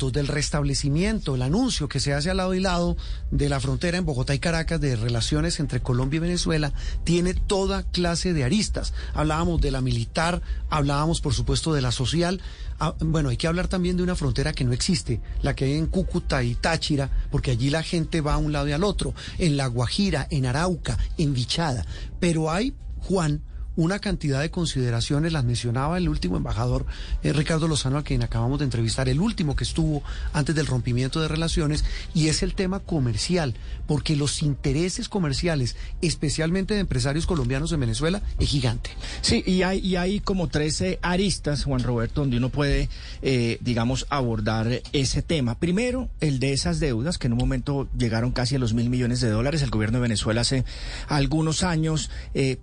efectos del restablecimiento, el anuncio que se hace al lado y lado de la frontera en Bogotá y Caracas de relaciones entre Colombia y Venezuela, tiene toda clase de aristas. Hablábamos de la militar, hablábamos por supuesto de la social. Bueno, hay que hablar también de una frontera que no existe, la que hay en Cúcuta y Táchira, porque allí la gente va a un lado y al otro, en La Guajira, en Arauca, en Vichada. Pero hay, Juan, una cantidad de consideraciones, las mencionaba el último embajador Ricardo Lozano, a quien acabamos de entrevistar, el último que estuvo antes del rompimiento de relaciones, y es el tema comercial, porque los intereses comerciales, especialmente de empresarios colombianos en Venezuela, es gigante. Sí, y hay como 13 aristas, Juan Roberto, donde uno puede, digamos, abordar ese tema. Primero, el de esas deudas, que en un momento llegaron casi a los $1.000 millones. El gobierno de Venezuela hace algunos años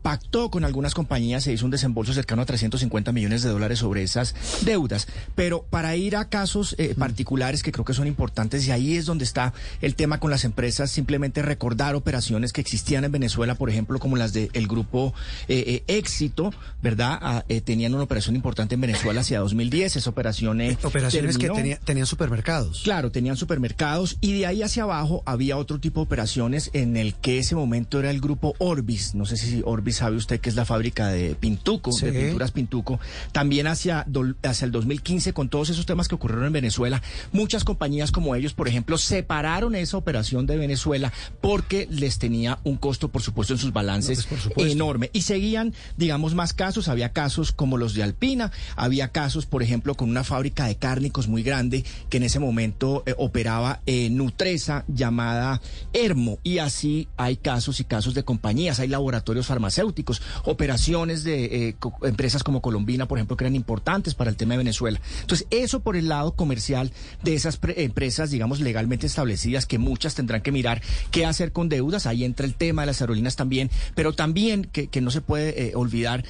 pactó con algunas compañías, se hizo un desembolso cercano a $350 millones sobre esas deudas. Pero para ir a casos particulares que creo que son importantes, y ahí es donde está el tema con las empresas, simplemente recordar operaciones que existían en Venezuela, por ejemplo, como las del grupo Éxito, ¿verdad? Tenían una operación importante en Venezuela hacia 2010, esa operación terminó. Que tenían supermercados. Claro, tenían supermercados, y de ahí hacia abajo había otro tipo de operaciones en el que ese momento era el grupo Orbis. No sé si Orbis sabe usted que es la fábrica de Pintuco, sí, de pinturas Pintuco. También hacia el 2015, con todos esos temas que ocurrieron en Venezuela, muchas compañías como ellos, por ejemplo, separaron esa operación de Venezuela porque les tenía un costo, por supuesto, en sus balances enorme. Y seguían, digamos, más casos. Había casos como los de Alpina, había casos, por ejemplo, con una fábrica de cárnicos muy grande que en ese momento operaba Nutresa, llamada Hermo. Y así hay casos y casos de compañías, hay laboratorios farmacéuticos, operaciones de empresas como Colombina, por ejemplo, que eran importantes para el tema de Venezuela. Entonces, eso por el lado comercial de esas empresas, digamos, legalmente establecidas, que muchas tendrán que mirar qué hacer con deudas. Ahí entra el tema de las aerolíneas también, pero también que no se puede olvidar,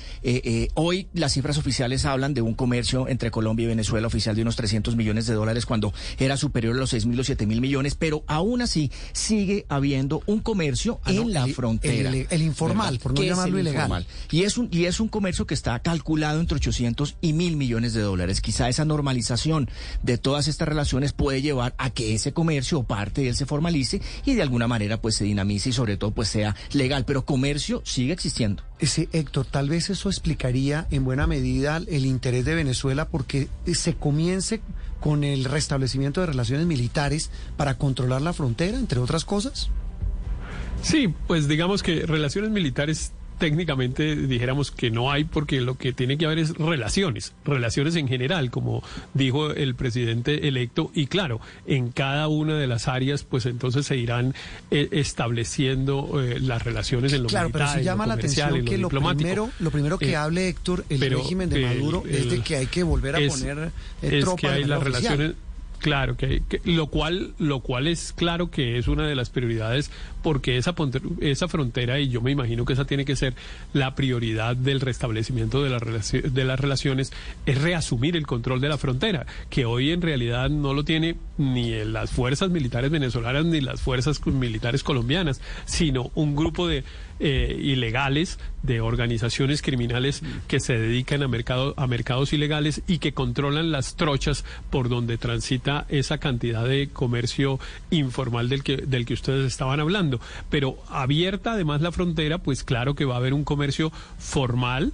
hoy las cifras oficiales hablan de un comercio entre Colombia y Venezuela oficial de unos $300 millones, cuando era superior a los 6.000 o 7.000 millones, pero aún así sigue habiendo un comercio en la frontera. El informal, por no llamarlo ilegal. Informal. Y es un comercio que está calculado entre $800 y $1.000 millones. Quizá esa normalización de todas estas relaciones puede llevar a que ese comercio o parte de él se formalice y de alguna manera pues se dinamice y sobre todo pues sea legal. Pero comercio sigue existiendo. Sí, Héctor, tal vez eso explicaría en buena medida el interés de Venezuela porque se comience con el restablecimiento de relaciones militares para controlar la frontera, entre otras cosas. Sí, pues digamos que relaciones militares técnicamente dijéramos que no hay, porque lo que tiene que haber es relaciones en general, como dijo el presidente electo, y claro, en cada una de las áreas, pues entonces se irán estableciendo las relaciones en lo militar, pero sí llama la atención que lo primero que hable Héctor, el régimen de Maduro, es de que hay que volver a poner tropas en el oficial. Claro, lo cual es claro que es una de las prioridades, porque esa frontera, y yo me imagino que esa tiene que ser la prioridad del restablecimiento de las relaciones, es reasumir el control de la frontera, que hoy en realidad no lo tiene ni las fuerzas militares venezolanas ni las fuerzas militares colombianas, sino un grupo de ilegales, de organizaciones criminales que se dedican a mercados ilegales y que controlan las trochas por donde transita esa cantidad de comercio informal del que ustedes estaban hablando. Pero abierta además la frontera, pues claro que va a haber un comercio formal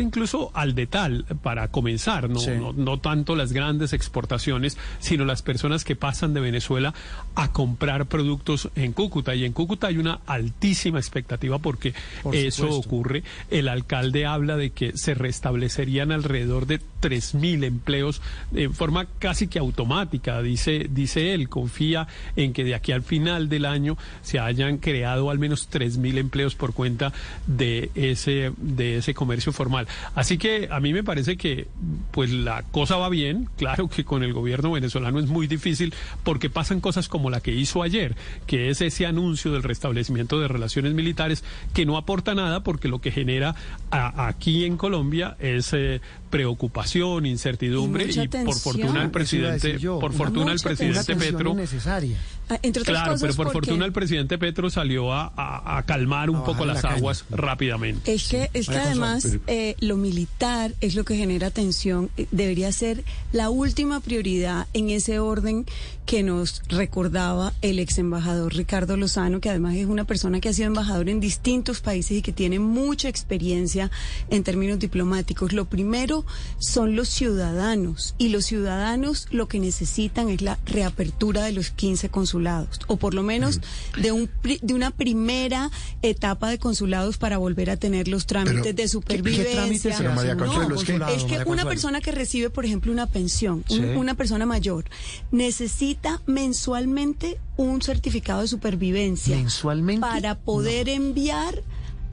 incluso al detalle para comenzar, no tanto las grandes exportaciones, sino las personas que pasan de Venezuela a comprar productos en Cúcuta. Y en Cúcuta hay una altísima expectativa porque eso ocurre. El alcalde habla de que se restablecerían alrededor de 3.000 empleos en forma casi que automática, dice él. Confía en que de aquí al final del año se hayan creado al menos 3.000 empleos por cuenta de ese comercio formal. Así que a mí me parece que pues la cosa va bien. Claro que con el gobierno venezolano es muy difícil porque pasan cosas como la que hizo ayer, que es ese anuncio del restablecimiento de relaciones militares que no aporta nada, porque lo que genera aquí en Colombia es preocupación, incertidumbre, y por fortuna el presidente Petro Entre otras cosas, pero por fortuna el presidente Petro salió a calmar un poco las aguas rápidamente. Es que además lo militar es lo que genera tensión, debería ser la última prioridad en ese orden que nos recordaba el ex embajador Ricardo Lozano, que además es una persona que ha sido embajador en distintos países y que tiene mucha experiencia en términos diplomáticos. Lo primero son los ciudadanos, y los ciudadanos lo que necesitan es la reapertura de los 15 consulados, o por lo menos de una primera etapa de consulados para volver a tener los trámites de supervivencia. ¿Qué trámites se hacen? Es que una persona que recibe, por ejemplo, una pensión, una persona mayor, necesita mensualmente un certificado de supervivencia. ¿Mensualmente? Para poder enviar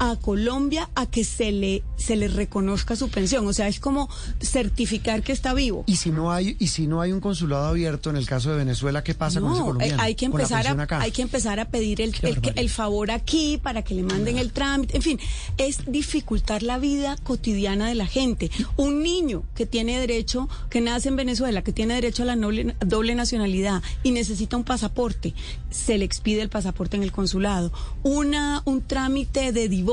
a Colombia a que se le reconozca su pensión. O sea, es como certificar que está vivo. Y si no hay un consulado abierto en el caso de Venezuela, ¿qué pasa con ese colombiano? Hay que empezar a pedir el favor aquí para que le manden el trámite. En fin, es dificultar la vida cotidiana de la gente. Un niño que nace en Venezuela, que tiene derecho a la doble nacionalidad y necesita un pasaporte, se le expide el pasaporte en el consulado. Un trámite de divorcio,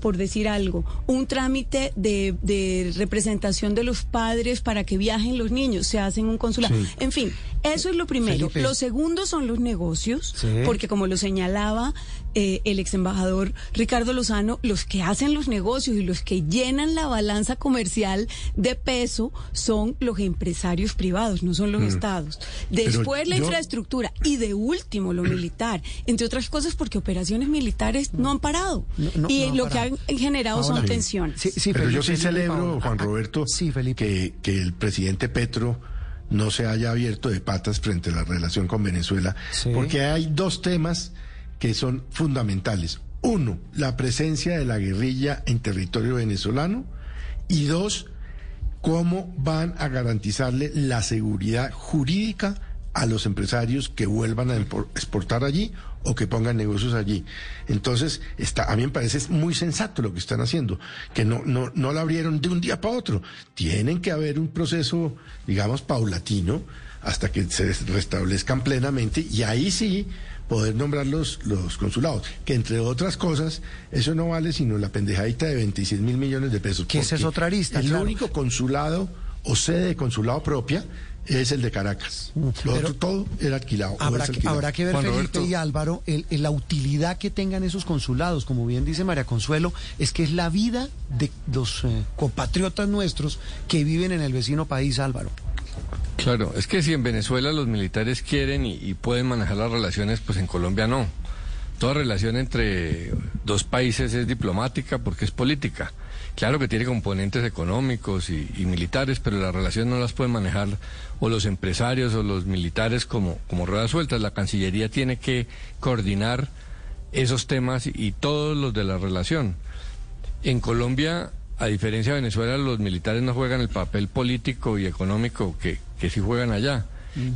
por decir algo, un trámite de representación de los padres para que viajen los niños, se hacen un consulado. Sí. En fin, eso es lo primero. Felipe. Lo segundo son los negocios, porque como lo señalaba el ex embajador Ricardo Lozano, los que hacen los negocios y los que llenan la balanza comercial de peso son los empresarios privados, no son los estados. Después la infraestructura y de último lo militar, entre otras cosas porque operaciones militares no han parado. Lo que han generado son tensiones. Pero yo celebro, Juan Roberto, que el presidente Petro no se haya abierto de patas frente a la relación con Venezuela, porque hay dos temas que son fundamentales. Uno, la presencia de la guerrilla en territorio venezolano, y dos, cómo van a garantizarle la seguridad jurídica a los empresarios que vuelvan a exportar allí o que pongan negocios allí. Entonces, a mí me parece muy sensato lo que están haciendo, que no la abrieron de un día para otro. Tienen que haber un proceso, digamos, paulatino, hasta que se restablezcan plenamente, y ahí sí poder nombrar los consulados, que entre otras cosas, eso no vale sino la pendejadita de 26.000 millones de pesos. Que esa es otra arista. El único consulado o sede de consulado propia es el de Caracas. Todo era alquilado. Habrá que ver, Juan Felipe Roberto y Álvaro, la utilidad que tengan esos consulados. Como bien dice María Consuelo, es que es la vida de los compatriotas nuestros que viven en el vecino país, Álvaro. Claro, es que si en Venezuela los militares quieren y pueden manejar las relaciones, pues en Colombia no. Toda relación entre dos países es diplomática porque es política. Claro que tiene componentes económicos y militares, pero la relación no las pueden manejar o los empresarios o los militares como ruedas sueltas. La Cancillería tiene que coordinar esos temas y todos los de la relación. En Colombia, a diferencia de Venezuela, los militares no juegan el papel político y económico que sí juegan allá.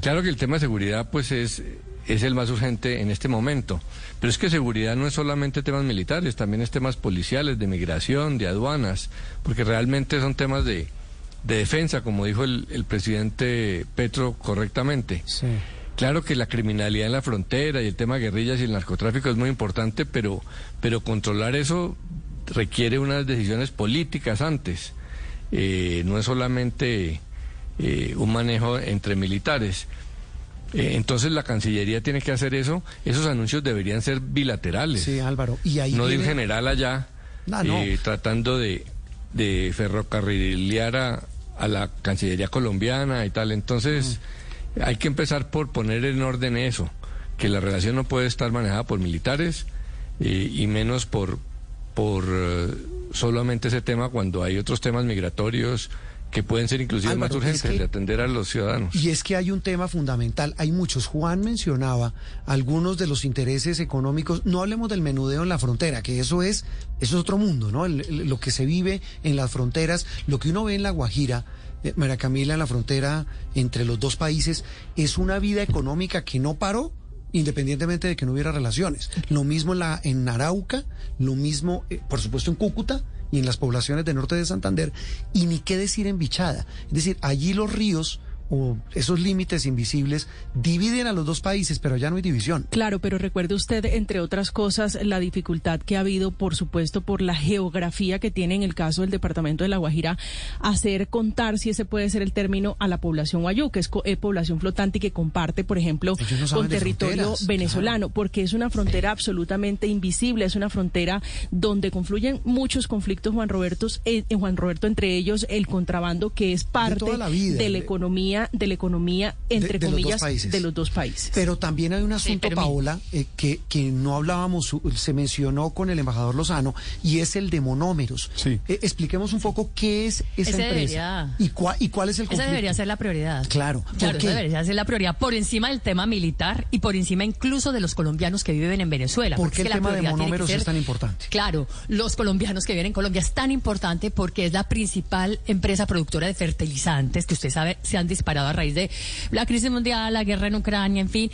Claro que el tema de seguridad pues es el más urgente en este momento, pero es que seguridad no es solamente temas militares, también es temas policiales, de migración, de aduanas, porque realmente son temas de defensa, como dijo el presidente Petro correctamente. Sí. Claro que la criminalidad en la frontera y el tema de guerrillas y el narcotráfico es muy importante, pero controlar eso requiere unas decisiones políticas antes. No es solamente un manejo entre militares. Entonces la Cancillería tiene que hacer eso. Esos anuncios deberían ser bilaterales. Sí, Álvaro. Y ahí no de un general allá tratando de ferrocarrilear a la Cancillería colombiana y tal. Entonces hay que empezar por poner en orden eso, que la relación no puede estar manejada por militares y menos por solamente ese tema cuando hay otros temas migratorios que pueden ser inclusive, Álvaro, más urgentes de atender a los ciudadanos. Y es que hay un tema fundamental, hay muchos. Juan mencionaba algunos de los intereses económicos. No hablemos del menudeo en la frontera, que eso es otro mundo, ¿no? Lo que se vive en las fronteras, lo que uno ve en La Guajira, María Camila, en la frontera entre los dos países, es una vida económica que no paró, independientemente de que no hubiera relaciones. Lo mismo en Arauca, lo mismo, por supuesto, en Cúcuta, y en las poblaciones del norte de Santander, y ni qué decir en Bichada. Es decir, allí los ríos esos límites invisibles dividen a los dos países, pero ya no hay división. Claro, pero recuerde usted, entre otras cosas, la dificultad que ha habido, por supuesto, por la geografía que tiene en el caso del departamento de La Guajira, hacer contar, si ese puede ser el término, a la población wayú, que es población flotante y que comparte, por ejemplo, con territorio venezolano, porque es una frontera absolutamente invisible, es una frontera donde confluyen muchos conflictos, Juan Roberto, entre ellos el contrabando, que es parte de la economía entre comillas, de los dos países. Pero también hay un asunto, Paola, que no hablábamos, se mencionó con el embajador Lozano, y es el de Monómeros. Sí. Expliquemos un poco qué es esa empresa y cuál es el conflicto. Esa debería ser la prioridad. Claro, esa debería ser la prioridad por encima del tema militar y por encima incluso de los colombianos que viven en Venezuela. ¿Por qué el tema de Monómeros es tan importante? Claro, los colombianos que viven en Colombia es tan importante porque es la principal empresa productora de fertilizantes que usted sabe se han disparado a raíz de la crisis mundial, la guerra en Ucrania, en fin,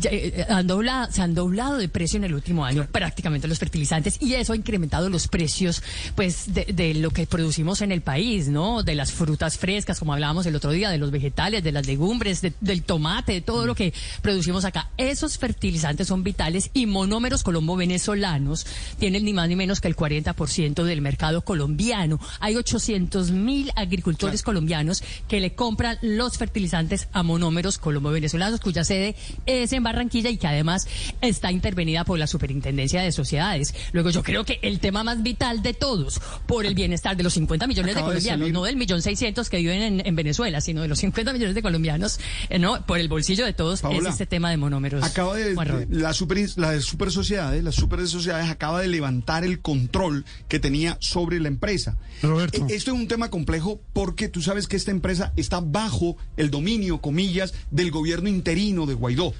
se han doblado de precio en el último año prácticamente los fertilizantes, y eso ha incrementado los precios pues de lo que producimos en el país, ¿no? De las frutas frescas, como hablábamos el otro día, de los vegetales, de las legumbres, del tomate, de todo lo que producimos acá. Esos fertilizantes son vitales, y Monómeros colombo-venezolanos tienen ni más ni menos que el 40% del mercado colombiano. Hay 800.000 agricultores colombianos que le compran los fertilizantes a Monómeros colombo-venezolanos, cuya sede es en Barranquilla y que además está intervenida por la Superintendencia de Sociedades. Luego, yo creo que el tema más vital de todos, por el bienestar de los 50 millones de colombianos, no del 1.600.000 que viven en Venezuela, sino de los 50 millones de colombianos, no, por el bolsillo de todos, Paola, es este tema de Monómeros. Acaba de las super sociedades acaba de levantar el control que tenía sobre la empresa. Roberto. Esto es un tema complejo porque tú sabes que esta empresa está bajo el dominio, comillas, del gobierno interino de Guaidó.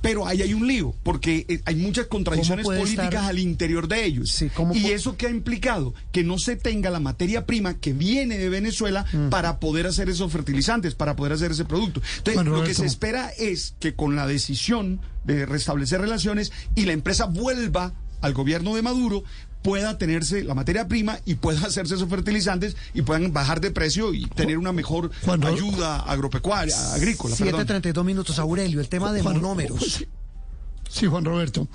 Pero ahí hay un lío, porque hay muchas contradicciones políticas al interior de ellos. Sí, y eso que ha implicado que no se tenga la materia prima que viene de Venezuela para poder hacer esos fertilizantes, para poder hacer ese producto. Entonces, bueno, Roberto, lo que se espera es que con la decisión de restablecer relaciones y la empresa vuelva al gobierno de Maduro, pueda tenerse la materia prima y pueda hacerse esos fertilizantes y puedan bajar de precio y tener una mejor ayuda agropecuaria, agrícola. 7:32 minutos, Aurelio, el tema de Monómeros. Sí, Juan Roberto.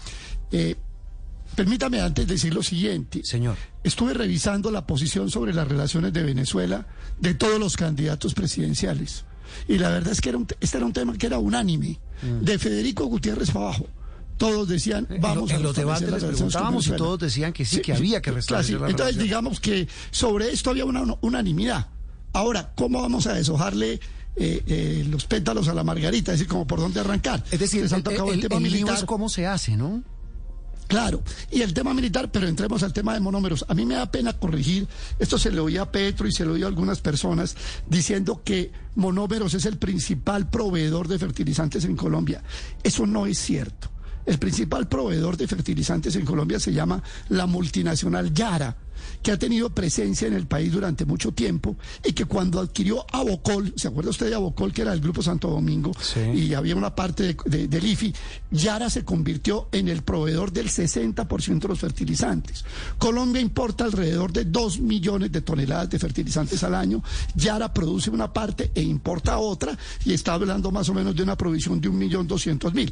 Permítame antes decir lo siguiente. Señor. Estuve revisando la posición sobre las relaciones de Venezuela de todos los candidatos presidenciales. Y la verdad es que este era un tema que era unánime. De Federico Gutiérrez para abajo. Todos decían, vamos a restablecer las relaciones con Venezuela. Y todos decían que sí, que había que restablecer las relaciones. Entonces, digamos que sobre esto había una unanimidad. Ahora, ¿cómo vamos a deshojarle los pétalos a la margarita? Es decir, como por dónde arrancar. Es decir, el tema militar es cómo se hace, ¿no? Claro, y el tema militar, pero entremos al tema de Monómeros. A mí me da pena corregir, esto se le oía a Petro y se le oía a algunas personas diciendo que Monómeros es el principal proveedor de fertilizantes en Colombia. Eso no es cierto. El principal proveedor de fertilizantes en Colombia se llama la multinacional Yara, que ha tenido presencia en el país durante mucho tiempo y que cuando adquirió Avocol, ¿se acuerda usted de Avocol, que era el Grupo Santo Domingo? Sí. Y había una parte del IFI. Yara se convirtió en el proveedor del 60% de los fertilizantes. Colombia importa alrededor de 2 millones de toneladas de fertilizantes al año. Yara produce una parte e importa otra, y está hablando más o menos de una provisión de 1.200.000.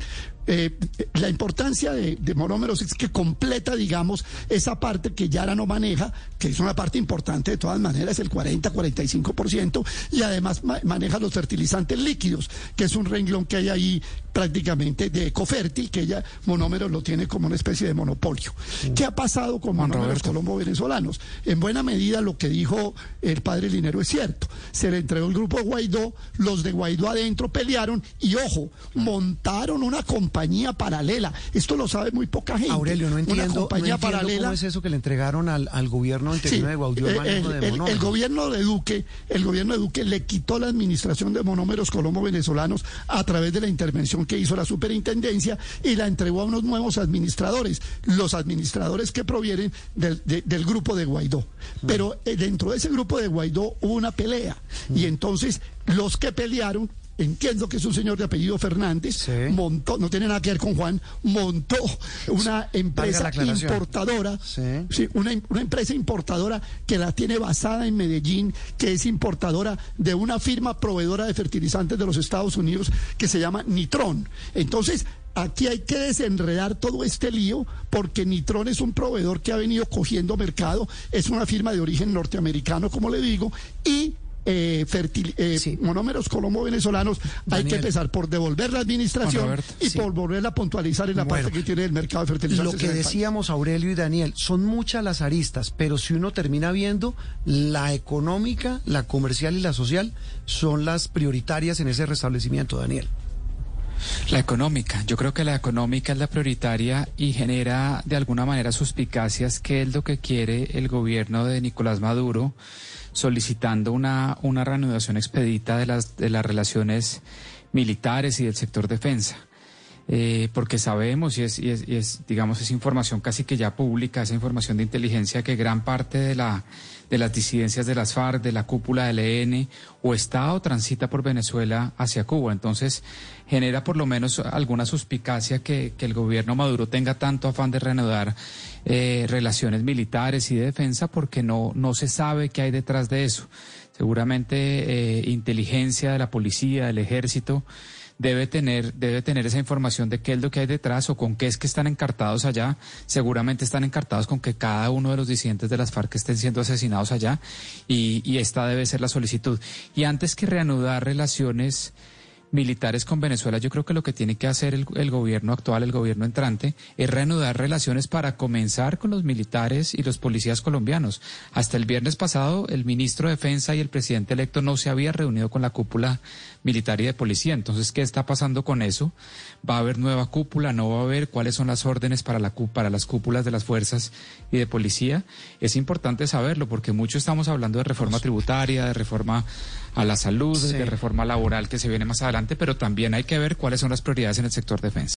La importancia de Monómeros es que completa, digamos, esa parte que Yara no maneja, que es una parte importante de todas maneras, el 40-45%, y además maneja los fertilizantes líquidos, que es un renglón que hay ahí prácticamente de Ecofertil, que ella, Monómeros, lo tiene como una especie de monopolio. ¿Qué ha pasado con Monómeros colombo-venezolanos? En buena medida lo que dijo el padre Linero es cierto. Se le entregó el grupo Guaidó, los de Guaidó adentro pelearon y, ojo, montaron una compañía paralela. Esto lo sabe muy poca gente. Aurelio, no entiendo cómo es eso que le entregaron al gobierno anterior de Guaidó, el gobierno de Duque. El gobierno de Duque le quitó la administración de Monómeros colombo-venezolanos a través de la intervención que hizo la superintendencia y la entregó a unos nuevos administradores, los administradores que provienen del grupo de Guaidó. Pero dentro de ese grupo de Guaidó hubo una pelea, y entonces los que pelearon entiendo que es un señor de apellido Fernández, sí, montó, no tiene nada que ver con Juan, montó una empresa importadora, sí. Sí, una empresa importadora que la tiene basada en Medellín, que es importadora de una firma proveedora de fertilizantes de los Estados Unidos que se llama Nitron. Entonces, aquí hay que desenredar todo este lío porque Nitron es un proveedor que ha venido cogiendo mercado, es una firma de origen norteamericano, como le digo, y... sí. Monómeros colombo-venezolanos, hay que empezar por devolver la administración y por volverla a puntualizar en la parte que tiene el mercado de fertilizantes. Lo que decíamos Aurelio y Daniel, son muchas las aristas, pero si uno termina viendo, la económica, la comercial y la social son las prioritarias en ese restablecimiento, Daniel. La económica, yo creo que la económica es la prioritaria y genera de alguna manera suspicacias, que es lo que quiere el gobierno de Nicolás Maduro, solicitando una reanudación expedita de las relaciones militares y del sector defensa. Porque sabemos, digamos, es información casi que ya pública, esa información de inteligencia, que gran parte de las disidencias de las FARC, de la cúpula del ELN, o está o transita por Venezuela hacia Cuba. Entonces, genera por lo menos alguna suspicacia que el gobierno Maduro tenga tanto afán de reanudar relaciones militares y de defensa, porque no se sabe qué hay detrás de eso. Seguramente inteligencia de la policía, del ejército, debe tener esa información de qué es lo que hay detrás o con qué es que están encartados allá. Seguramente están encartados con que cada uno de los disidentes de las FARC estén siendo asesinados allá, y esta debe ser la solicitud. Y antes que reanudar relaciones militares con Venezuela, yo creo que lo que tiene que hacer el gobierno actual, el gobierno entrante, es reanudar relaciones para comenzar con los militares y los policías colombianos. Hasta el viernes pasado, el ministro de Defensa y el presidente electo no se había reunido con la cúpula militar y de policía. Entonces, ¿qué está pasando con eso? ¿Va a haber nueva cúpula? ¿No va a haber? ¿Cuáles son las órdenes para las cúpulas de las fuerzas y de policía? Es importante saberlo porque mucho estamos hablando de reforma tributaria, de reforma a la salud, de reforma laboral que se viene más adelante, pero también hay que ver cuáles son las prioridades en el sector defensa.